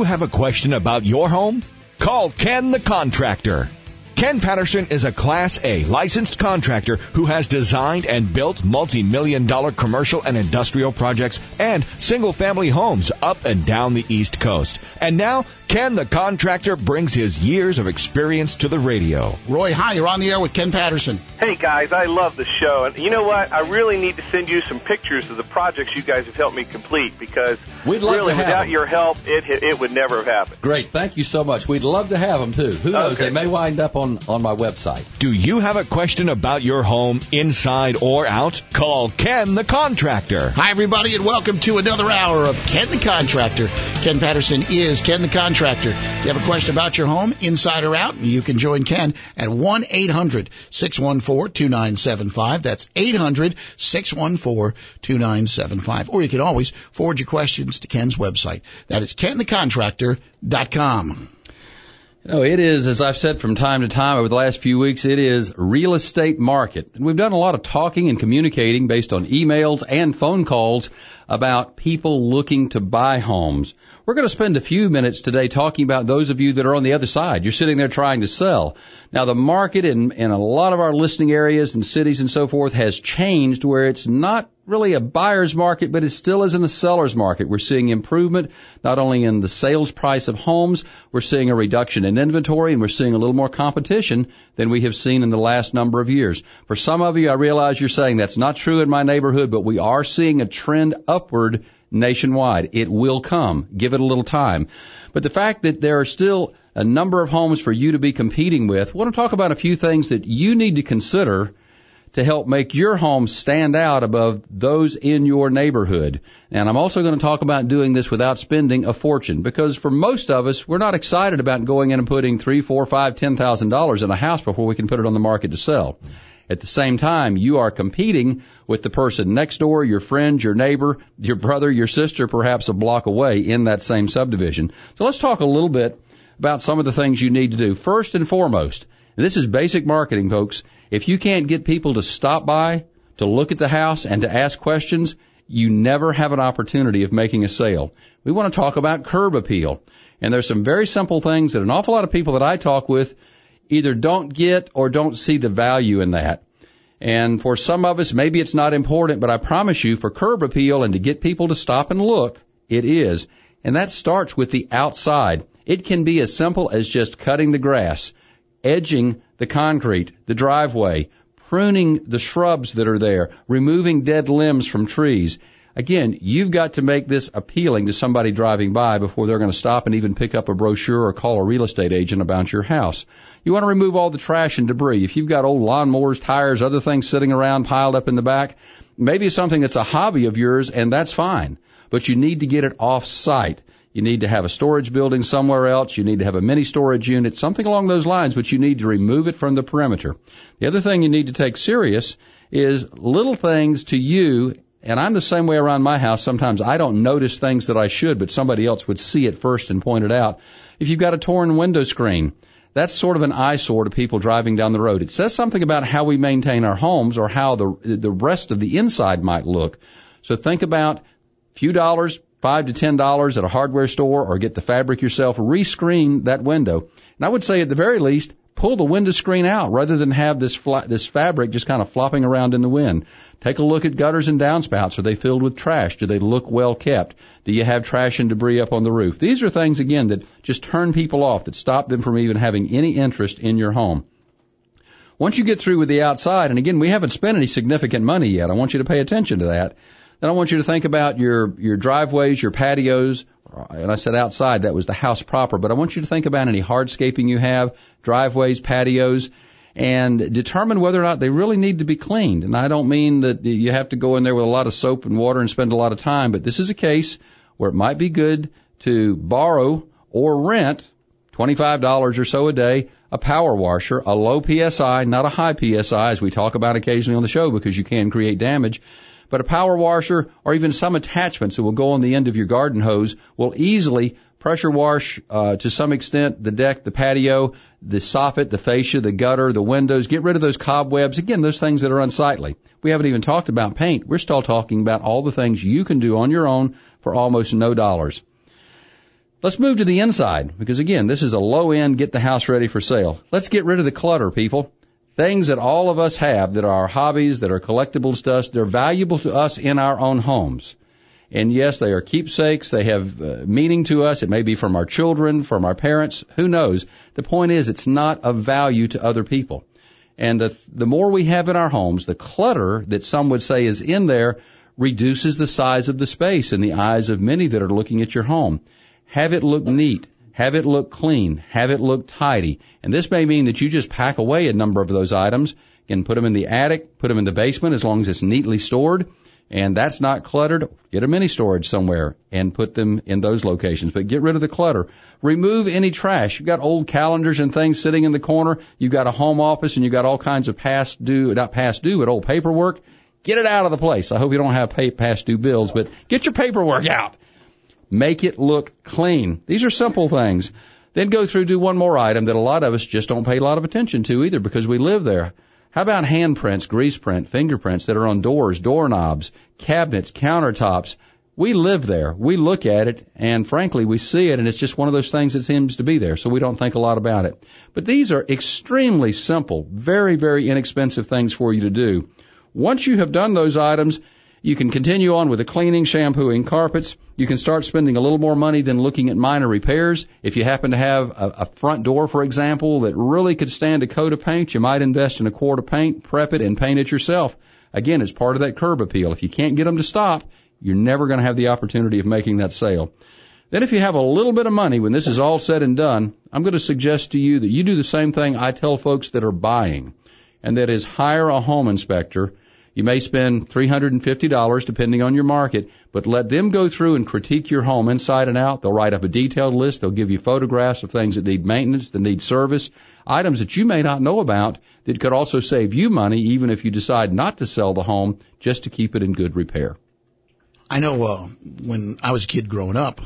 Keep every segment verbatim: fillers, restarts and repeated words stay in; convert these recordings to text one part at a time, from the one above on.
you have a question about your home? Call Ken the Contractor. Ken Patterson is a Class A licensed contractor who has designed and built multi-million dollar commercial and industrial projects and single-family homes up and down the East Coast. And now, Ken the Contractor brings his years of experience to the radio. Roy, hi, you're on the air with Ken Patterson. Hey, guys, I love the show. And you know what? I really need to send you some pictures of the projects you guys have helped me complete, because We'd love really, to have without them. your help, it it would never have happened. Great. Thank you so much. We'd love to have them, too. Who knows? Okay. They may wind up on on my website. Do you have a question about your home, inside or out? Call Ken the Contractor. Hi, everybody, and welcome to another hour of Ken the Contractor. Ken Patterson is Ken the Contractor. If you have a question about your home, inside or out, you can join Ken at one eight hundred six one four two nine seven five. That's eight hundred six one four two nine seven five. Or you can always forward your questions to Ken's website. That is Ken the Contractor dot com. You know, it is, as I've said from time to time over the last few weeks, it is real estate market. And we've done a lot of talking and communicating based on emails and phone calls about people looking to buy homes. We're going to spend a few minutes today talking about those of you that are on the other side. You're sitting there trying to sell. Now, the market in, in a lot of our listing areas and cities and so forth has changed, where it's not really a buyer's market, but it still isn't a seller's market. We're seeing improvement not only in the sales price of homes, we're seeing a reduction in inventory, and we're seeing a little more competition than we have seen in the last number of years. For some of you, I realize you're saying that's not true in my neighborhood, but we are seeing a trend upward nationwide. It will come. Give it a little time. But the fact that there are still a number of homes for you to be competing with, I want to talk about a few things that you need to consider to help make your home stand out above those in your neighborhood. And I'm also going to talk about doing this without spending a fortune, because for most of us, we're not excited about going in and putting three, four, five, ten thousand dollars in a house before we can put it on the market to sell. At the same time, you are competing with the person next door, your friend, your neighbor, your brother, your sister, perhaps a block away in that same subdivision. So let's talk a little bit about some of the things you need to do. First and foremost, and this is basic marketing, folks, if you can't get people to stop by, to look at the house, and to ask questions, you never have an opportunity of making a sale. We want to talk about curb appeal. And there's some very simple things that an awful lot of people that I talk with either don't get or don't see the value in that. And for some of us, maybe it's not important, but I promise you, for curb appeal and to get people to stop and look, it is. And that starts with the outside. It can be as simple as just cutting the grass, edging the concrete, the driveway, pruning the shrubs that are there, removing dead limbs from trees. Again, you've got to make this appealing to somebody driving by before they're going to stop and even pick up a brochure or call a real estate agent about your house. You want to remove all the trash and debris. If you've got old lawnmowers, tires, other things sitting around piled up in the back, maybe it's something that's a hobby of yours, and that's fine. But you need to get it off-site. You need to have a storage building somewhere else. You need to have a mini storage unit, something along those lines, but you need to remove it from the perimeter. The other thing you need to take serious is little things to you. And I'm the same way around my house. Sometimes I don't notice things that I should, but somebody else would see it first and point it out. If you've got a torn window screen, that's sort of an eyesore to people driving down the road. It says something about how we maintain our homes or how the the rest of the inside might look. So think about a few dollars, five to ten dollars at a hardware store, or get the fabric yourself, rescreen that window. And I would say at the very least, pull the window screen out rather than have this fla- this fabric just kind of flopping around in the wind. Take a look at gutters and downspouts. Are they filled with trash? Do they look well kept? Do you have trash and debris up on the roof? These are things, again, that just turn people off, that stop them from even having any interest in your home. Once you get through with the outside, and again, we haven't spent any significant money yet. I want you to pay attention to that. Then I want you to think about your, your driveways, your patios. And I said outside, that was the house proper. But I want you to think about any hardscaping you have, driveways, patios, and determine whether or not they really need to be cleaned. And I don't mean that you have to go in there with a lot of soap and water and spend a lot of time, but this is a case where it might be good to borrow or rent twenty-five dollars or so a day, a power washer, a low P S I, not a high P S I, as we talk about occasionally on the show, because you can create damage. But a power washer, or even some attachments that will go on the end of your garden hose, will easily pressure wash uh, to some extent the deck, the patio, the soffit, the fascia, the gutter, the windows. Get rid of those cobwebs. Again, those things that are unsightly. We haven't even talked about paint. We're still talking about all the things you can do on your own for almost no dollars. Let's move to the inside, because, again, this is a low-end, get-the-house-ready-for-sale. Let's get rid of the clutter, people. Things that all of us have that are hobbies, that are collectibles to us, they're valuable to us in our own homes. And, yes, they are keepsakes. They have uh, meaning to us. It may be from our children, from our parents. Who knows? The point is it's not of value to other people. And the, the more we have in our homes, the clutter that some would say is in there reduces the size of the space in the eyes of many that are looking at your home. Have it look neat. Have it look clean. Have it look tidy. And this may mean that you just pack away a number of those items and put them in the attic, put them in the basement as long as it's neatly stored. And that's not cluttered. Get a mini storage somewhere and put them in those locations. But get rid of the clutter. Remove any trash. You've got old calendars and things sitting in the corner. You've got a home office and you've got all kinds of past due, not past due, but old paperwork. Get it out of the place. I hope you don't have pay, past due bills, but get your paperwork out. Make it look clean. These are simple things. Then go through, do one more item that a lot of us just don't pay a lot of attention to either because we live there. How about handprints, grease print, fingerprints that are on doors, doorknobs, cabinets, countertops? We live there. We look at it, and frankly, we see it, and it's just one of those things that seems to be there, so we don't think a lot about it. But these are extremely simple, very, very inexpensive things for you to do. Once you have done those items, you can continue on with the cleaning, shampooing, carpets. You can start spending a little more money than looking at minor repairs. If you happen to have a, a front door, for example, that really could stand a coat of paint, you might invest in a quart of paint, prep it, and paint it yourself. Again, it's part of that curb appeal. If you can't get them to stop, you're never going to have the opportunity of making that sale. Then if you have a little bit of money, when this is all said and done, I'm going to suggest to you that you do the same thing I tell folks that are buying, and that is hire a home inspector. You may spend three hundred fifty dollars depending on your market, but let them go through and critique your home inside and out. They'll write up a detailed list. They'll give you photographs of things that need maintenance, that need service, items that you may not know about that could also save you money even if you decide not to sell the home, just to keep it in good repair. I know uh, when I was a kid growing up,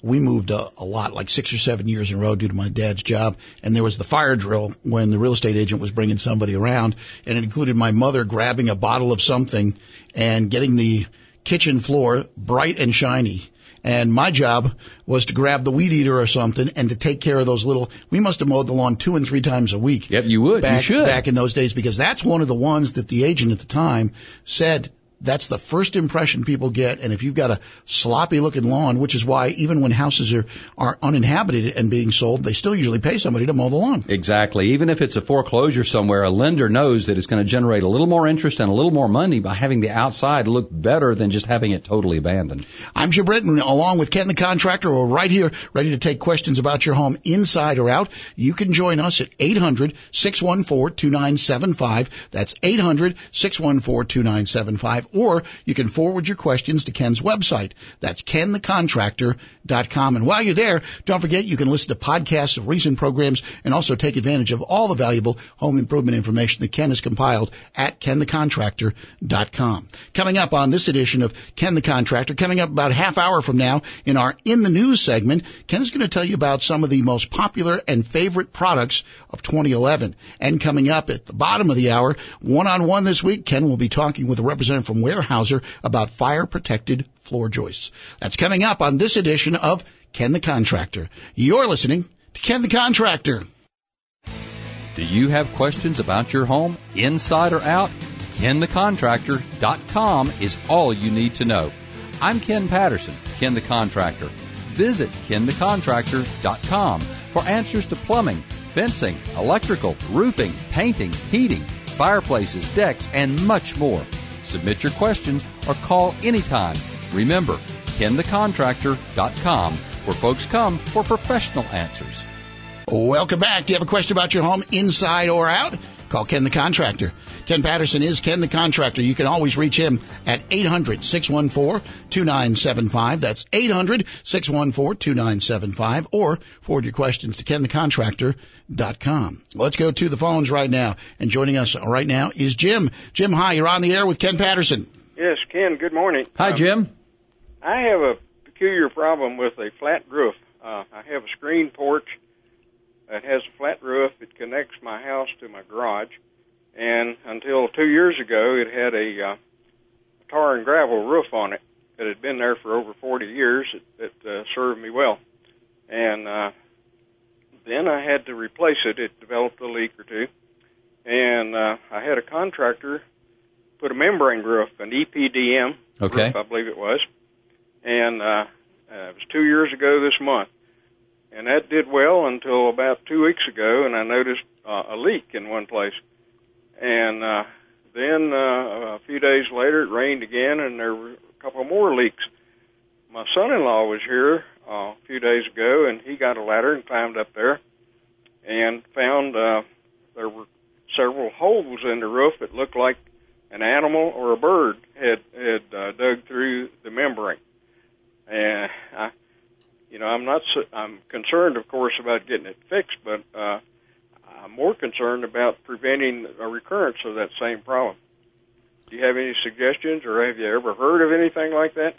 we moved a, a lot, like six or seven years in a row due to my dad's job. And there was the fire drill when the real estate agent was bringing somebody around. And it included my mother grabbing a bottle of something and getting the kitchen floor bright and shiny. And my job was to grab the weed eater or something and to take care of those little – we must have mowed the lawn two and three times a week. Yep, you would. Back, you should. Back in those days, because that's one of the ones that the agent at the time said – that's the first impression people get, and if you've got a sloppy-looking lawn, which is why even when houses are, are uninhabited and being sold, they still usually pay somebody to mow the lawn. Exactly. Even if it's a foreclosure somewhere, a lender knows that it's going to generate a little more interest and a little more money by having the outside look better than just having it totally abandoned. I'm Jim Britton, along with Ken the Contractor. We're right here, ready to take questions about your home inside or out. You can join us at eight hundred, six one four, two nine seven five. That's eight hundred, six one four, two nine seven five. Or you can forward your questions to Ken's website. That's Ken the Contractor dot com. And while you're there, don't forget you can listen to podcasts of recent programs and also take advantage of all the valuable home improvement information that Ken has compiled at Ken the Contractor dot com. Coming up on this edition of Ken the Contractor, coming up about a half hour from now in our In the News segment, Ken is going to tell you about some of the most popular and favorite products of twenty eleven. And coming up at the bottom of the hour, one-on-one this week, Ken will be talking with a representative from Weyerhaeuser about fire-protected floor joists. That's coming up on this edition of Ken the Contractor. You're listening to Ken the Contractor. Do you have questions about your home, inside or out? Ken the Contractor dot com is all you need to know. I'm Ken Patterson, Ken the Contractor. Visit Ken the Contractor dot com for answers to plumbing, fencing, electrical, roofing, painting, heating, fireplaces, decks, and much more. Submit your questions or call anytime. Remember, Ken the Contractor dot com, where folks come for professional answers. Welcome back. Do you have a question about your home, inside or out? Call Ken the Contractor. Ken Patterson is Ken the Contractor. You can always reach him at eight hundred, six one four, two nine seven five. That's eight hundred, six one four, two nine seven five. Or forward your questions to Ken the Contractor dot com. Let's go to the phones right now. And joining us right now is Jim. Jim, hi. You're on the air with Ken Patterson. Yes, Ken. Good morning. Hi, um, Jim. I have a peculiar problem with a flat roof. Uh, I have a screen porch. It has a flat roof. It connects my house to my garage. And until two years ago, it had a uh, tar and gravel roof on it. It had been there for over forty years. It, it uh, served me well. and uh, then I had to replace it. It developed a leak or two, and uh, I had a contractor put a membrane roof, an E P D M okay. roof, I believe it was, and uh, it was two years ago this month. And that did well until about two weeks ago, and I noticed uh, a leak in one place. And uh, then uh, a few days later, it rained again, and there were a couple more leaks. My son-in-law was here uh, a few days ago, and he got a ladder and climbed up there and found uh, there were several holes in the roof that looked like an animal or a bird had, had uh, dug through the membrane. And I... You know, I'm not. So, I'm concerned, of course, about getting it fixed, but uh, I'm more concerned about preventing a recurrence of that same problem. Do you have any suggestions, or have you ever heard of anything like that?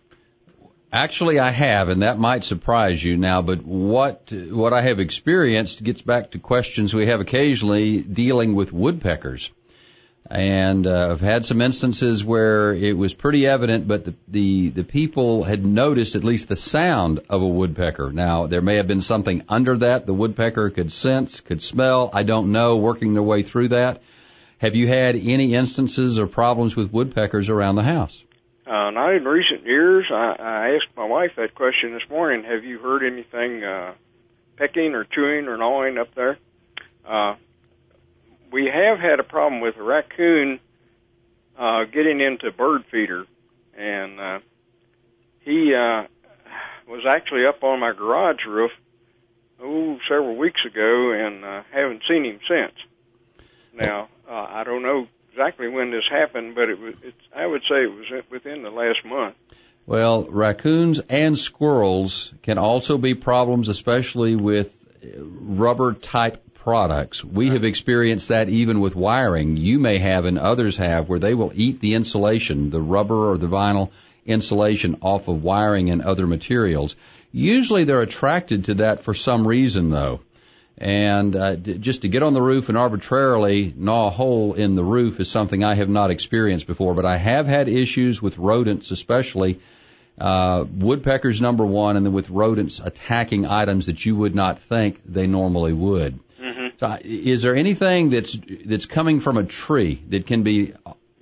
Actually, I have, and that might surprise you now. But what what I have experienced gets back to questions we have occasionally dealing with woodpeckers, and uh, I've had some instances where it was pretty evident, but the, the the people had noticed at least the sound of a woodpecker. Now, there may have been something under that the woodpecker could sense, could smell, I don't know, working their way through that. Have you had any instances or problems with woodpeckers around the house? Uh, not in recent years. I, I asked my wife that question this morning. Have you heard anything uh, pecking or chewing or gnawing up there? Uh We have had a problem with a raccoon uh, getting into bird feeder, and uh, he uh, was actually up on my garage roof oh, several weeks ago, and uh, haven't seen him since. Now, uh, I don't know exactly when this happened, but it was, it's, I would say it was within the last month. Well, raccoons and squirrels can also be problems, especially with rubber-type products. We have experienced that even with wiring. You may have, and others have, where they will eat the insulation, the rubber or the vinyl insulation off of wiring and other materials. Usually they're attracted to that for some reason, though. And uh, d- just to get on the roof and arbitrarily gnaw a hole in the roof is something I have not experienced before, but I have had issues with rodents, especially uh, woodpeckers, number one, and then with rodents attacking items that you would not think they normally would. So is there anything that's that's coming from a tree that can be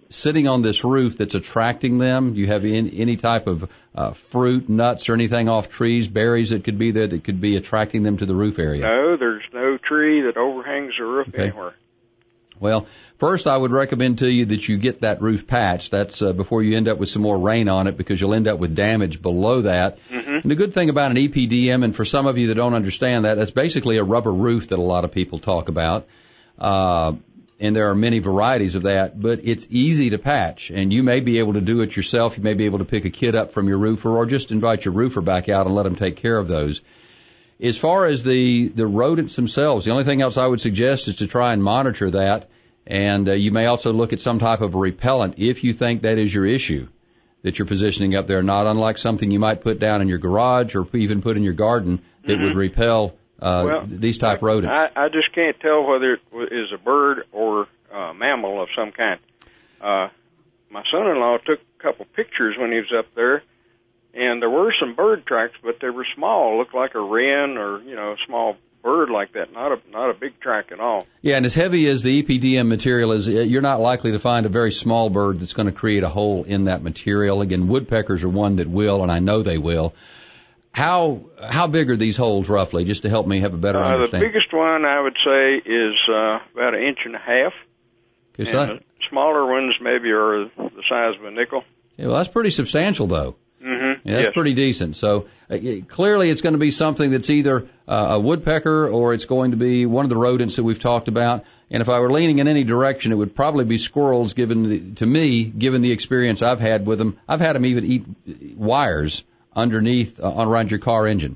sitting on this roof that's attracting them? Do you have in, any type of uh, fruit, nuts, or anything off trees, berries that could be there that could be attracting them to the roof area? No, there's no tree that overhangs the roof okay. anywhere. Well, first I would recommend to you that you get that roof patched. That's uh, before you end up with some more rain on it, because you'll end up with damage below that. Mm-hmm. And the good thing about an E P D M, and for some of you that don't understand that, that's basically a rubber roof that a lot of people talk about. Uh, and there are many varieties of that, but it's easy to patch. And you may be able to do it yourself. You may be able to pick a kid up from your roofer, or just invite your roofer back out and let them take care of those. As far as the, the rodents themselves, the only thing else I would suggest is to try and monitor that, and uh, you may also look at some type of repellent if you think that is your issue that you're positioning up there, not unlike something you might put down in your garage or even put in your garden that mm-hmm. would repel uh, well, these type I, rodents. I, I just can't tell whether it is a bird or a mammal of some kind. Uh, my son-in-law took a couple pictures when he was up there, and there were some bird tracks, but they were small, looked like a wren or, you know, a small bird like that, not a not a big track at all. Yeah, and as heavy as the E P D M material is, you're not likely to find a very small bird that's going to create a hole in that material. Again, woodpeckers are one that will, and I know they will. How how big are these holes roughly, just to help me have a better uh, understanding? The biggest one, I would say, is uh, about an inch and a half. And the smaller ones maybe are the size of a nickel. Yeah, well, that's pretty substantial, though. Mm-hmm. Yeah, that's yes. pretty decent. So uh, clearly it's going to be something that's either uh, a woodpecker or it's going to be one of the rodents that we've talked about. And if I were leaning in any direction, it would probably be squirrels, given the, to me, given the experience I've had with them. I've had them even eat wires underneath uh, around your car engine.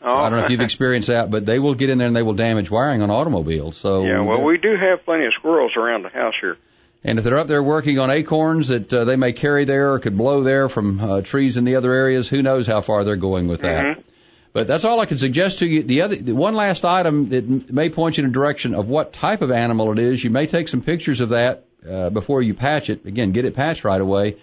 So oh. I don't know if you've experienced that, but they will get in there and they will damage wiring on automobiles. So yeah, well, we do have plenty of squirrels around the house here. And if they're up there working on acorns that uh, they may carry there or could blow there from uh, trees in the other areas, who knows how far they're going with that. Mm-hmm. But that's all I can suggest to you. The other, the one last item that may point you in a direction of what type of animal it is, you may take some pictures of that uh, before you patch it. Again, get it patched right away,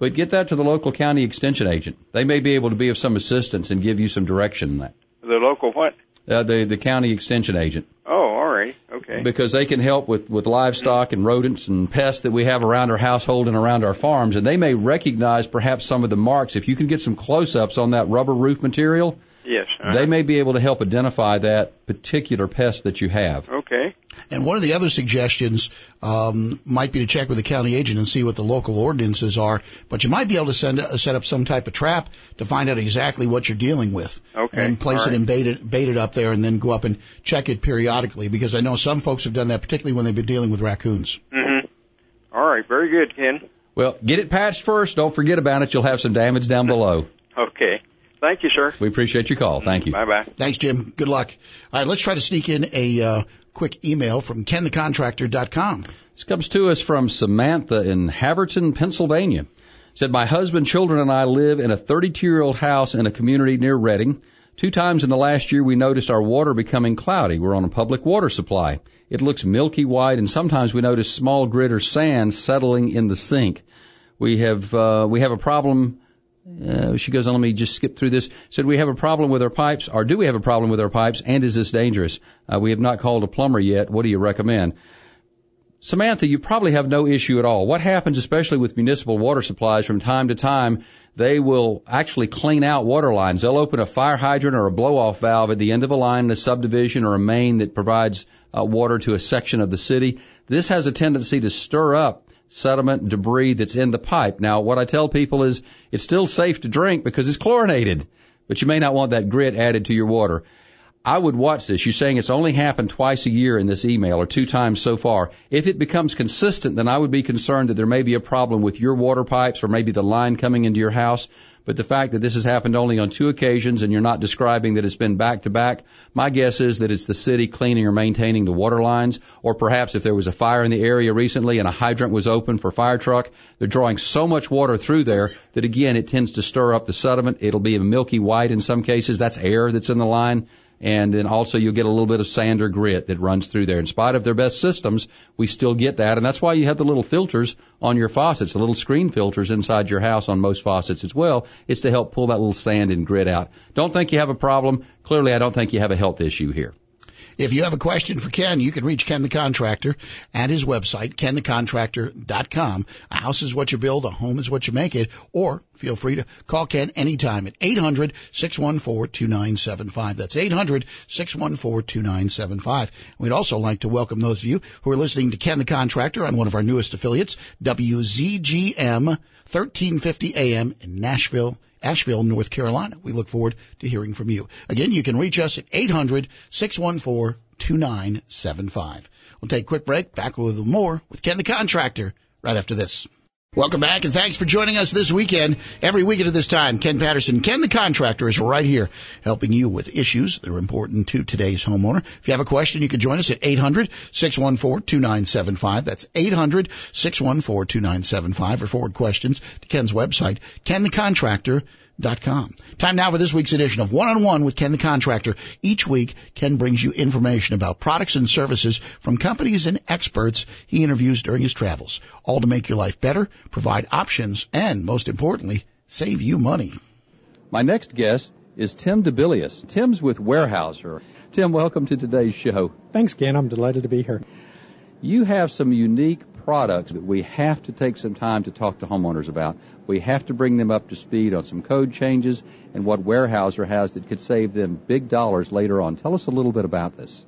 but get that to the local county extension agent. They may be able to be of some assistance and give you some direction in that. The local what? Uh, the the county extension agent. Oh, all right, okay. Because they can help with, with livestock and rodents and pests that we have around our household and around our farms, and they may recognize perhaps some of the marks. If you can get some close-ups on that rubber roof material, yes, uh-huh. they may be able to help identify that particular pest that you have. Okay. And one of the other suggestions um, might be to check with the county agent and see what the local ordinances are, but you might be able to send, uh, set up some type of trap to find out exactly what you're dealing with. Okay. And place right. it and bait it, bait it up there and then go up and check it periodically, because I know some folks have done that, particularly when they've been dealing with raccoons. Mm-hmm. All right. Very good, Ken. Well, get it patched first. Don't forget about it. You'll have some damage down below. Okay. Thank you, sir. We appreciate your call. Thank you. Bye-bye. Thanks, Jim. Good luck. All right, let's try to sneak in a uh, quick email from Ken the Contractor dot com. This comes to us from Samantha in Haverton, Pennsylvania. It said, my husband, children, and I live in a thirty-two-year-old house in a community near Reading. Two times in the last year, we noticed our water becoming cloudy. We're on a public water supply. It looks milky white, and sometimes we notice small grit or sand settling in the sink. We have uh, we have a problem... Uh, she goes on, let me just skip through this. Said, we have a problem with our pipes, or do we have a problem with our pipes, and is this dangerous? Uh, we have not called a plumber yet. What do you recommend? Samantha, you probably have no issue at all. What happens, especially with municipal water supplies, from time to time, they will actually clean out water lines. They'll open a fire hydrant or a blow-off valve at the end of a line in a subdivision or a main that provides uh, water to a section of the city. This has a tendency to stir up sediment, debris that's in the pipe. Now, what I tell people is it's still safe to drink because it's chlorinated, but you may not want that grit added to your water. I would watch this. You're saying it's only happened twice a year in this email, or two times so far. If it becomes consistent, then I would be concerned that there may be a problem with your water pipes or maybe the line coming into your house. But the fact that this has happened only on two occasions and you're not describing that it's been back-to-back, my guess is that it's the city cleaning or maintaining the water lines, or perhaps if there was a fire in the area recently and a hydrant was open for fire truck, they're drawing so much water through there that, again, it tends to stir up the sediment. It'll be a milky white in some cases. That's air that's in the line. And then also you'll get a little bit of sand or grit that runs through there. In spite of their best systems, we still get that. And that's why you have the little filters on your faucets, the little screen filters inside your house on most faucets as well. It's to help pull that little sand and grit out. Don't think you have a problem. Clearly, I don't think you have a health issue here. If you have a question for Ken, you can reach Ken the Contractor at his website, Ken the Contractor dot com. A house is what you build, a home is what you make it, or feel free to call Ken anytime at eight hundred, six one four, two nine seven five. That's eight hundred, six one four, two nine seven five. We'd also like to welcome those of you who are listening to Ken the Contractor on one of our newest affiliates, W Z G M, thirteen fifty A M in Nashville, Asheville, North Carolina. We look forward to hearing from you. Again, you can reach us at eight hundred, six one four, two nine seven five. We'll take a quick break. Back with more with Ken the Contractor right after this. Welcome back, and thanks for joining us this weekend. Every weekend at this time, Ken Patterson, Ken the Contractor, is right here helping you with issues that are important to today's homeowner. If you have a question, you can join us at eight hundred, six one four, two nine seven five. That's eight hundred, six one four, two nine seven five, or forward questions to Ken's website, Ken the Contractor dot com. Time now for this week's edition of One-on-One with Ken the Contractor. Each week, Ken brings you information about products and services from companies and experts he interviews during his travels, all to make your life better, provide options, and, most importantly, save you money. My next guest is Tim DeBilius. Tim's with Weyerhaeuser. Tim, welcome to today's show. Thanks, Ken. I'm delighted to be here. You have some unique products that we have to take some time to talk to homeowners about. We have to bring them up to speed on some code changes and what Weyerhaeuser has that could save them big dollars later on. Tell us a little bit about this.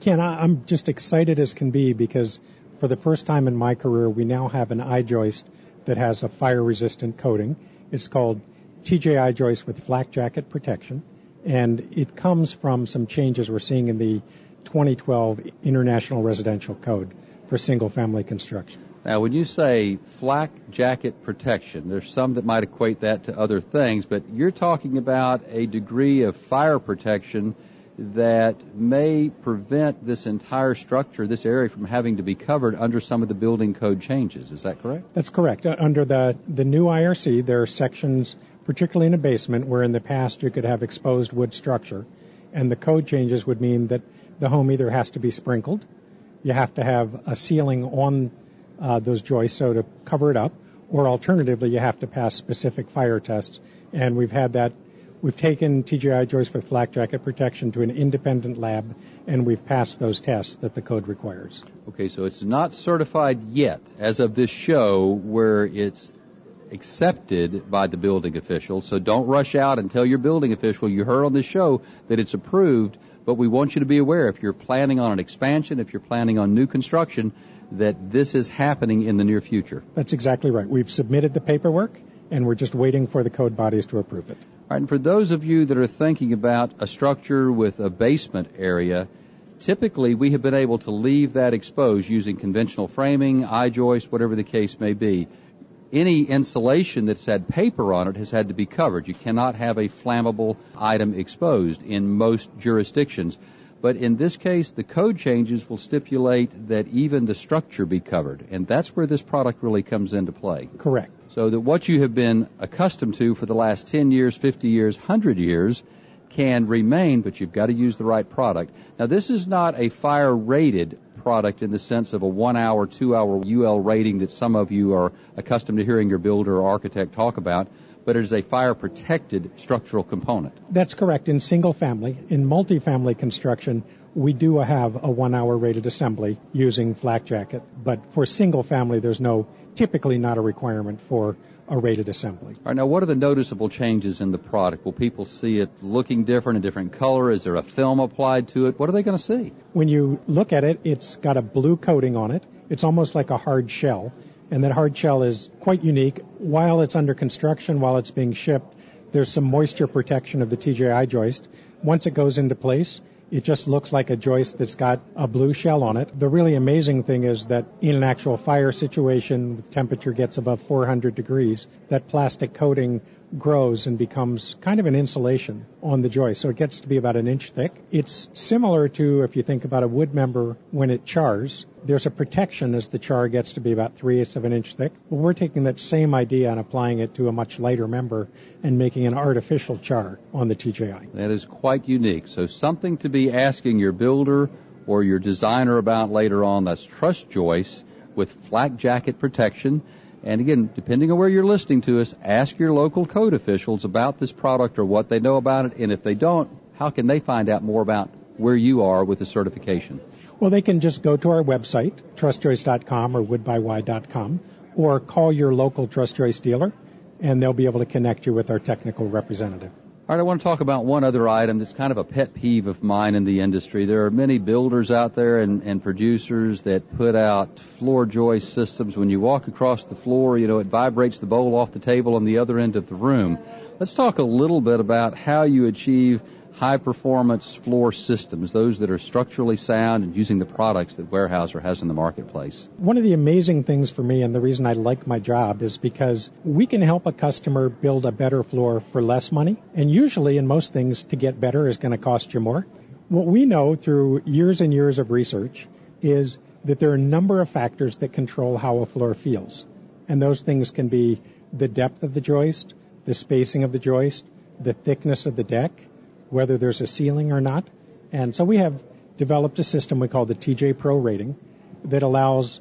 Ken, I'm just excited as can be because for the first time in my career, we now have an I-joist that has a fire-resistant coating. It's called T J I-joist with flak jacket protection, and it comes from some changes we're seeing in the twenty twelve International Residential Code for single-family construction. Now, when you say flak jacket protection, there's some that might equate that to other things, but you're talking about a degree of fire protection that may prevent this entire structure, this area, from having to be covered under some of the building code changes. Is that correct? That's correct. Under the, the new I R C, there are sections, particularly in a basement, where in the past you could have exposed wood structure, and the code changes would mean that the home either has to be sprinkled, you have to have a ceiling on Uh, those joists so to cover it up, or alternatively you have to pass specific fire tests, and we've had that We've taken T J I-joist with flak jacket protection to an independent lab, and we've passed those tests that the code requires. Okay, so it's not certified yet as of this show where it's accepted by the building official. So don't rush out and tell your building official you heard on this show that it's approved, but we want you to be aware if you're planning on an expansion, if you're planning on new construction, that this is happening in the near future. That's exactly right. We've submitted the paperwork, and we're just waiting for the code bodies to approve it. All right, and for those of you that are thinking about a structure with a basement area, typically we have been able to leave that exposed using conventional framing, I-joist, whatever the case may be. Any insulation that's had paper on it has had to be covered. You cannot have a flammable item exposed in most jurisdictions. But in this case, the code changes will stipulate that even the structure be covered, and that's where this product really comes into play. Correct. So that what you have been accustomed to for the last ten years, fifty years, one hundred years can remain, but you've got to use the right product. Now, this is not a fire-rated product in the sense of a one-hour, two-hour U L rating that some of you are accustomed to hearing your builder or architect talk about, but it is a fire-protected structural component. That's correct. In single-family, in multifamily construction, we do have a one-hour rated assembly using flak jacket, but for single-family, there's no typically not a requirement for a rated assembly. All right, now what are the noticeable changes in the product? Will people see it looking different, a different color? Is there a film applied to it? What are they going to see? When you look at it, it's got a blue coating on it. It's almost like a hard shell. And that hard shell is quite unique. While it's under construction, while it's being shipped, there's some moisture protection of the T J I-joist. Once it goes into place, it just looks like a joist that's got a blue shell on it. The really amazing thing is that in an actual fire situation, the temperature gets above four hundred degrees, that plastic coating grows and becomes kind of an insulation on the joist, so it gets to be about an inch thick. It's similar to, if you think about a wood member, when it chars, there's a protection as the char gets to be about three-eighths of an inch thick. Well, we're taking that same idea and applying it to a much lighter member and making an artificial char on the T J I. That is quite unique. So something to be asking your builder or your designer about later on. That's TrustChoice with flak jacket protection. And again, depending on where you're listening to us, ask your local code officials about this product or what they know about it. And if they don't, how can they find out more about where you are with the certification? Well, they can just go to our website, Trust Choice dot com or Wood Buy Y dot com, or call your local TrustChoice dealer, and they'll be able to connect you with our technical representative. All right, I want to talk about one other item that's kind of a pet peeve of mine in the industry. There are many builders out there and, and producers that put out floor joist systems. When you walk across the floor, you know, it vibrates the bowl off the table on the other end of the room. Let's talk a little bit about how you achieve high-performance floor systems, those that are structurally sound and using the products that Weyerhaeuser has in the marketplace. One of the amazing things for me and the reason I like my job is because we can help a customer build a better floor for less money. And usually in most things, to get better is going to cost you more. What we know through years and years of research is that there are a number of factors that control how a floor feels. And those things can be the depth of the joist, the spacing of the joist, the thickness of the deck, whether there's a ceiling or not. And so we have developed a system we call the T J Pro Rating that allows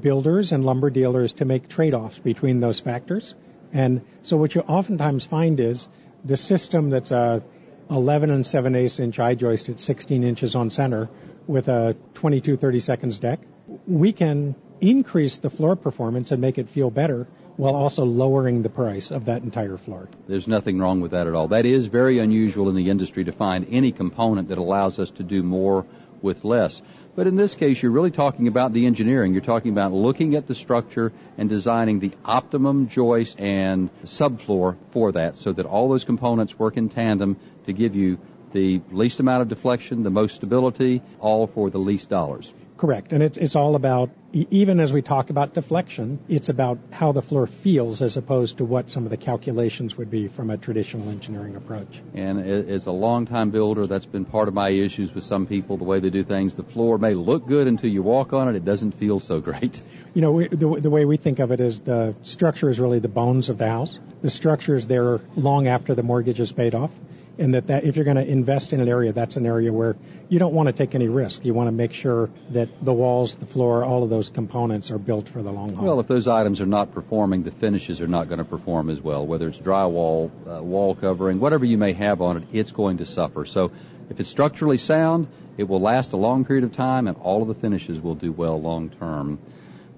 builders and lumber dealers to make trade-offs between those factors. And so what you oftentimes find is the system that's a eleven and seven eighths inch I-joist at sixteen inches on center with a twenty-two thirty-seconds deck, we can increase the floor performance and make it feel better while also lowering the price of that entire floor. There's nothing wrong with that at all. That is very unusual in the industry to find any component that allows us to do more with less. But in this case, you're really talking about the engineering. You're talking about looking at the structure and designing the optimum joist and subfloor for that so that all those components work in tandem to give you the least amount of deflection, the most stability, all for the least dollars. Correct. And it's it's all about, even as we talk about deflection, it's about how the floor feels as opposed to what some of the calculations would be from a traditional engineering approach. And as a longtime builder, that's been part of my issues with some people, the way they do things. The floor may look good until you walk on it. It doesn't feel so great. You know, we, the, the way we think of it is the structure is really the bones of the house. The structure is there long after the mortgage is paid off. and that, that if you're going to invest in an area, that's an area where you don't want to take any risk. You want to make sure that the walls, the floor, all of those components are built for the long haul. Well, if those items are not performing, the finishes are not going to perform as well, whether it's drywall, uh, wall covering, whatever you may have on it, it's going to suffer. So if it's structurally sound, it will last a long period of time, and all of the finishes will do well long term.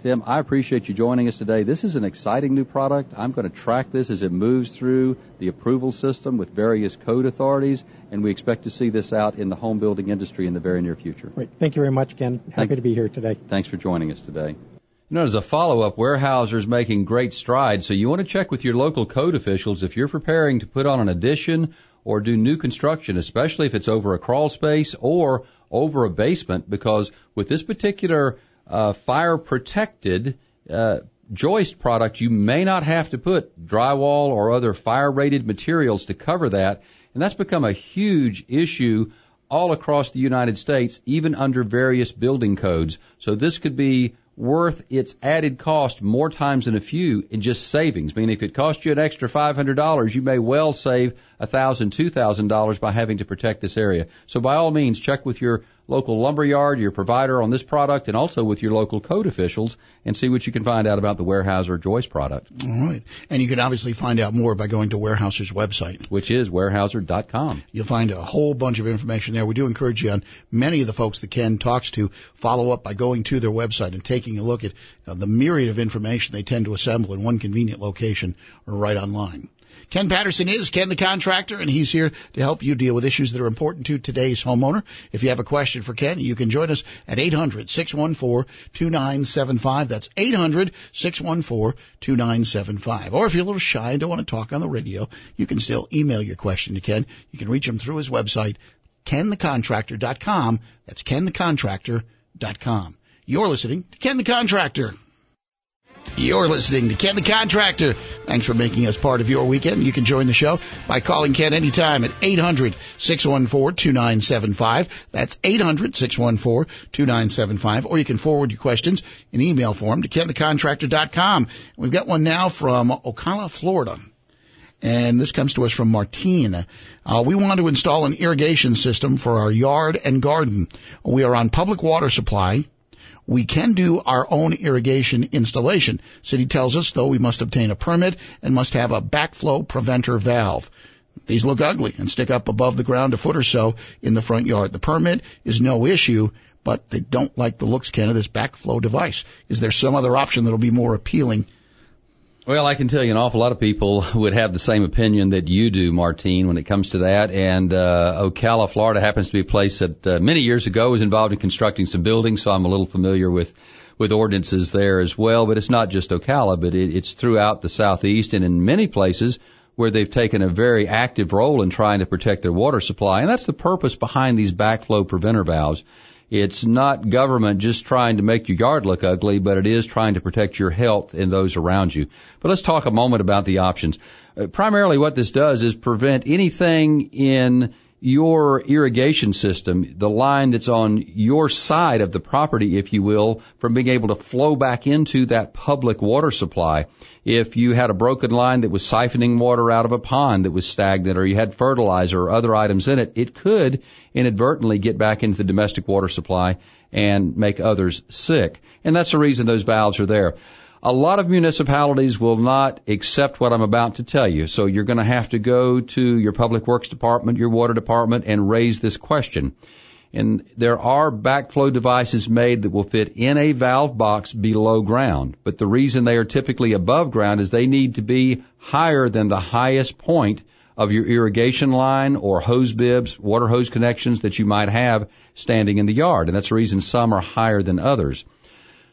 Tim, I appreciate you joining us today. This is an exciting new product. I'm going to track this as it moves through the approval system with various code authorities, and we expect to see this out in the home building industry in the very near future. Great. Thank you very much, Ken. Happy Thank- to be here today. Thanks for joining us today. You know, as a follow-up, Weyerhaeuser is making great strides, so you want to check with your local code officials if you're preparing to put on an addition or do new construction, especially if it's over a crawl space or over a basement, because with this particular Uh, fire-protected uh, joist product, you may not have to put drywall or other fire-rated materials to cover that, and that's become a huge issue all across the United States, even under various building codes. So this could be worth its added cost more times than a few in just savings, meaning if it costs you an extra five hundred dollars, you may well save one thousand dollars, two thousand dollars by having to protect this area. So by all means, check with your local lumber yard, your provider on this product, and also with your local code officials, and see what you can find out about the Weyerhaeuser joist product. All right. And you can obviously find out more by going to Weyerhaeuser's website, which is Weyerhaeuser dot com. You'll find a whole bunch of information there. We do encourage you, on many of the folks that Ken talks to, follow up by going to their website and taking a look at uh, the myriad of information they tend to assemble in one convenient location or right online. Ken Patterson is Ken the Contractor, and he's here to help you deal with issues that are important to today's homeowner. If you have a question for Ken, you can join us at eight hundred, six one four, two nine seven five. That's eight hundred, six one four, two nine seven five. Or if you're a little shy and don't want to talk on the radio, you can still email your question to Ken. You can reach him through his website, Ken the Contractor dot com. That's Ken the Contractor dot com. You're listening to Ken the Contractor. You're listening to Ken the Contractor. Thanks for making us part of your weekend. You can join the show by calling Ken anytime at eight hundred, six one four, two nine seven five. That's eight hundred, six one four, two nine seven five. Or you can forward your questions in email form to Ken the Contractor dot com. We've got one now from Ocala, Florida. And this comes to us from Martine. Uh, we want to install an irrigation system for our yard and garden. We are on public water supply. We can do our own irrigation installation. City tells us, though, we must obtain a permit and must have a backflow preventer valve. These look ugly and stick up above the ground a foot or so in the front yard. The permit is no issue, but they don't like the looks, Ken, of this backflow device. Is there some other option that will be more appealing? Well, I can tell you an awful lot of people would have the same opinion that you do, Martine, when it comes to that. And uh Ocala, Florida happens to be a place that uh, many years ago was involved in constructing some buildings, so I'm a little familiar with, with ordinances there as well. But it's not just Ocala, but it, it's throughout the Southeast and in many places where they've taken a very active role in trying to protect their water supply. And that's the purpose behind these backflow preventer valves. It's not government just trying to make your yard look ugly, but it is trying to protect your health and those around you. But let's talk a moment about the options. Uh, primarily what this does is prevent anything in your irrigation system, the line that's on your side of the property, if you will, from being able to flow back into that public water supply. If you had a broken line that was siphoning water out of a pond that was stagnant, or you had fertilizer or other items in it, it could inadvertently get back into the domestic water supply and make others sick. And that's the reason those valves are there. A lot of municipalities will not accept what I'm about to tell you, so you're going to have to go to your public works department, your water department, and raise this question. And there are backflow devices made that will fit in a valve box below ground, but the reason they are typically above ground is they need to be higher than the highest point of your irrigation line or hose bibs, water hose connections that you might have standing in the yard, and that's the reason some are higher than others.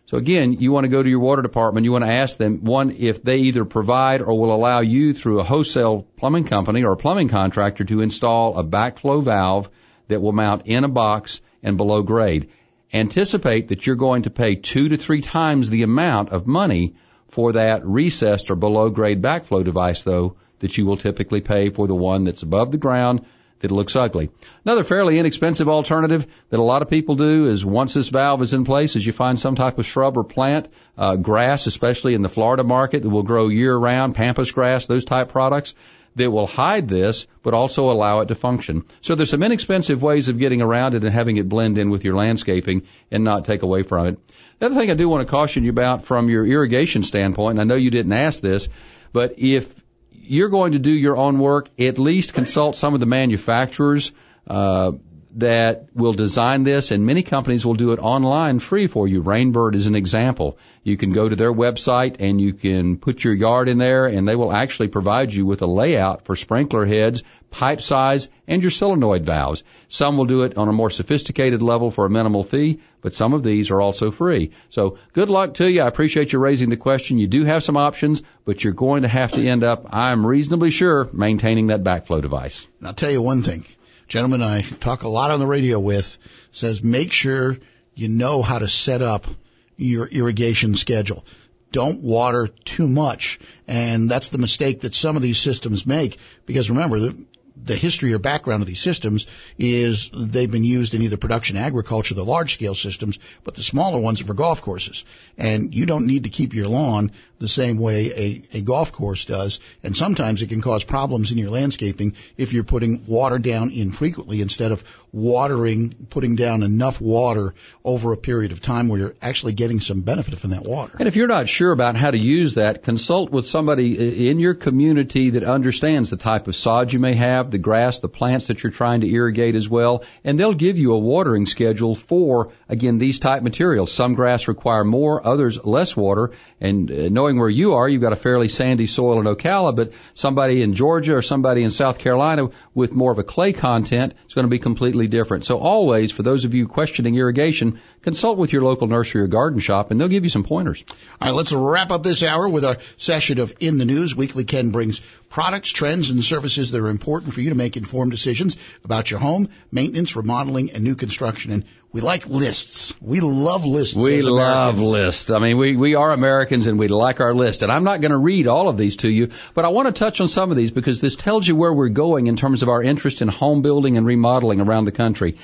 So again, you want to go to your water department. You want to ask them, one, if they either provide or will allow you through a wholesale plumbing company or a plumbing contractor to install a backflow valve that will mount in a box and below grade. Anticipate that you're going to pay two to three times the amount of money for that recessed or below grade backflow device, though, that you will typically pay for the one that's above the ground that looks ugly. Another fairly inexpensive alternative that a lot of people do is, once this valve is in place, is you find some type of shrub or plant, uh, grass, especially in the Florida market, that will grow year-round, pampas grass, those type products. that will hide this but also allow it to function. So there's some inexpensive ways of getting around it and having it blend in with your landscaping and not take away from it. The other thing I do want to caution you about from your irrigation standpoint, and I know you didn't ask this, but if you're going to do your own work, at least consult some of the manufacturers uh that will design this, and many companies will do it online free for you. Rain Bird is an example. You can go to their website and you can put your yard in there, and they will actually provide you with a layout for sprinkler heads, pipe size, and your solenoid valves. Some will do it on a more sophisticated level for a minimal fee, but some of these are also free. So good luck to you. I appreciate you raising the question. You do have some options, but you're going to have to end up, I'm reasonably sure, maintaining that backflow device. I'll tell you one thing. Gentleman I talk a lot on the radio with says make sure you know how to set up your irrigation schedule. Don't water too much, and that's the mistake that some of these systems make, because remember, the, the history or background of these systems is they've been used in either production agriculture, the large-scale systems, but the smaller ones are for golf courses, and you don't need to keep your lawn the same way a, a golf course does, and sometimes it can cause problems in your landscaping if you're putting water down infrequently instead of watering, putting down enough water over a period of time where you're actually getting some benefit from that water. And if you're not sure about how to use that, consult with somebody in your community that understands the type of sod you may have, the grass, the plants that you're trying to irrigate as well, and they'll give you a watering schedule for, again, these type materials. Some grass require more, others less water, and uh, no where you are, you've got a fairly sandy soil in Ocala, but somebody in Georgia or somebody in South Carolina with more of a clay content is going to be completely different. So always, for those of you questioning irrigation, consult with your local nursery or garden shop, and they'll give you some pointers. All right, let's wrap up this hour with our session of In the News. Weekly Ken brings products, trends, and services that are important for you to make informed decisions about your home, maintenance, remodeling, and new construction. And we like lists. We love lists. We love lists. I mean, we, we are Americans, and we like our list. And I'm not going to read all of these to you, but I want to touch on some of these because this tells you where we're going in terms of our interest in home building and remodeling around the country.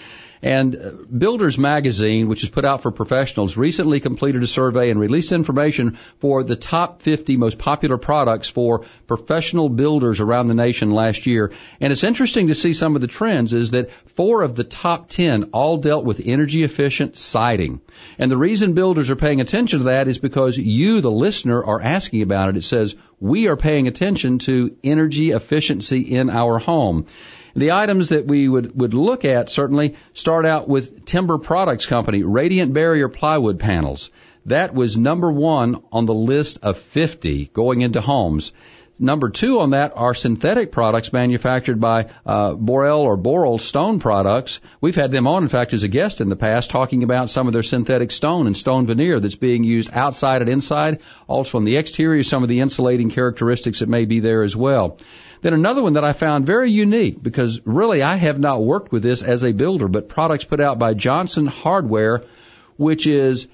And Builders Magazine, which is put out for professionals, recently completed a survey and released information for the top fifty most popular products for professional builders around the nation last year. And it's interesting to see some of the trends is that four of the top ten all dealt with energy-efficient siding. And the reason builders are paying attention to that is because you, the listener, are asking about it. It says, we are paying attention to energy efficiency in our home. The items that we would, would look at certainly start out with Timber Products Company, Radiant Barrier Plywood Panels. That was number one on the list of fifty going into homes. Number two on that are synthetic products manufactured by uh, Borel or Borel stone products. We've had them on, in fact, as a guest in the past, talking about some of their synthetic stone and stone veneer that's being used outside and inside. Also on the exterior, some of the insulating characteristics that may be there as well. Then another one that I found very unique, because really I have not worked with this as a builder, but products put out by Johnson Hardware, which is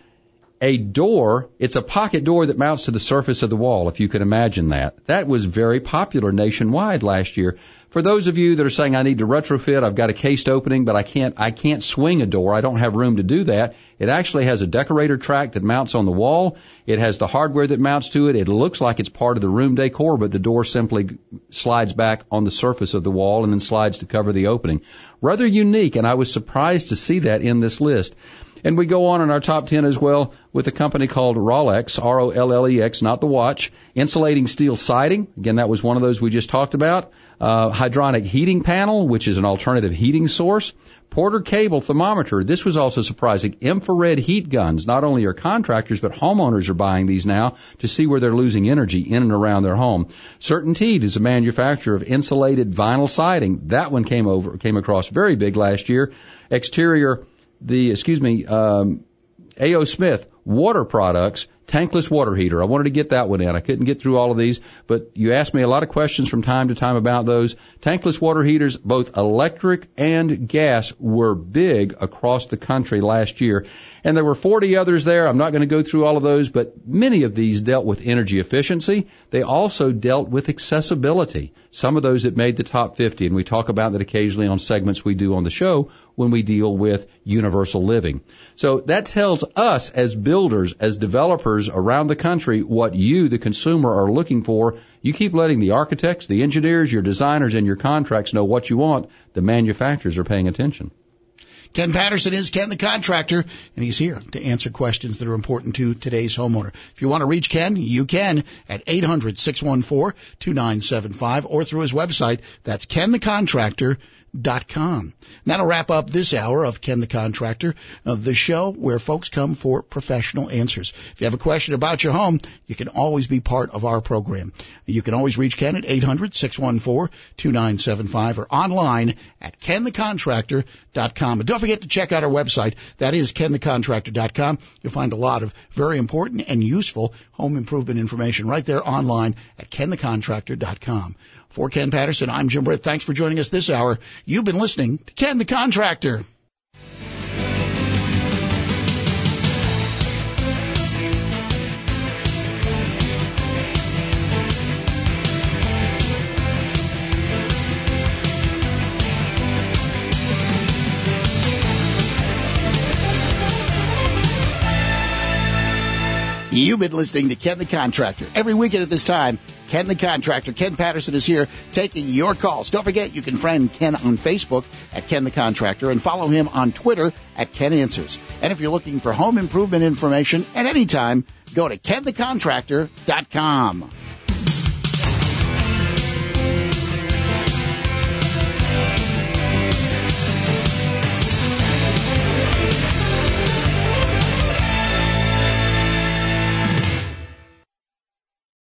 a door. It's a pocket door that mounts to the surface of the wall, if you can imagine that. That was very popular nationwide last year. For those of you that are saying, I need to retrofit, I've got a cased opening, but I can't, I can't swing a door. I don't have room to do that. It actually has a decorator track that mounts on the wall. It has the hardware that mounts to it. It looks like it's part of the room decor, but the door simply slides back on the surface of the wall and then slides to cover the opening. Rather unique, and I was surprised to see that in this list. And we go on in our top ten as well with a company called ROLLEX, R O L L E X, not the watch, insulating steel siding. Again, that was one of those we just talked about. Uh, hydronic heating panel, which is an alternative heating source. Porter cable thermometer. This was also surprising. Infrared heat guns. Not only are contractors, but homeowners are buying these now to see where they're losing energy in and around their home. CertainTeed is a manufacturer of insulated vinyl siding. That one came over, came across very big last year. Exterior The, excuse me, um, A O Smith, water products, tankless water heater. I wanted to get that one in. I couldn't get through all of these, but you asked me a lot of questions from time to time about those. Tankless water heaters, both electric and gas, were big across the country last year. And there were forty others there. I'm not going to go through all of those, but many of these dealt with energy efficiency. They also dealt with accessibility, some of those that made the top fifty. And we talk about that occasionally on segments we do on the show when we deal with universal living. So that tells us as builders, builders, as developers around the country, what you, the consumer, are looking for. You keep letting the architects, the engineers, your designers, and your contracts know what you want. The manufacturers are paying attention. Ken Patterson is Ken the Contractor, and he's here to answer questions that are important to today's homeowner. If you want to reach Ken, you can at eight hundred, six one four, two nine seven five or through his website. That's Ken the Contractor dot com. And that'll wrap up this hour of Ken the Contractor, uh, the show where folks come for professional answers. If you have a question about your home, you can always be part of our program. You can always reach Ken at eight hundred, six one four, two nine seven five or online at Ken the Contractor dot com. And don't forget to check out our website. That is Ken the Contractor dot com. You'll find a lot of very important and useful home improvement information right there online at Ken the Contractor dot com. For Ken Patterson, I'm Jim Britt. Thanks for joining us this hour. You've been listening to Ken the Contractor. You've been listening to Ken the Contractor. Every weekend at this time, Ken the Contractor. Ken Patterson is here taking your calls. Don't forget, you can friend Ken on Facebook at Ken the Contractor and follow him on Twitter at Ken Answers. And if you're looking for home improvement information at any time, go to Ken the Contractor dot com.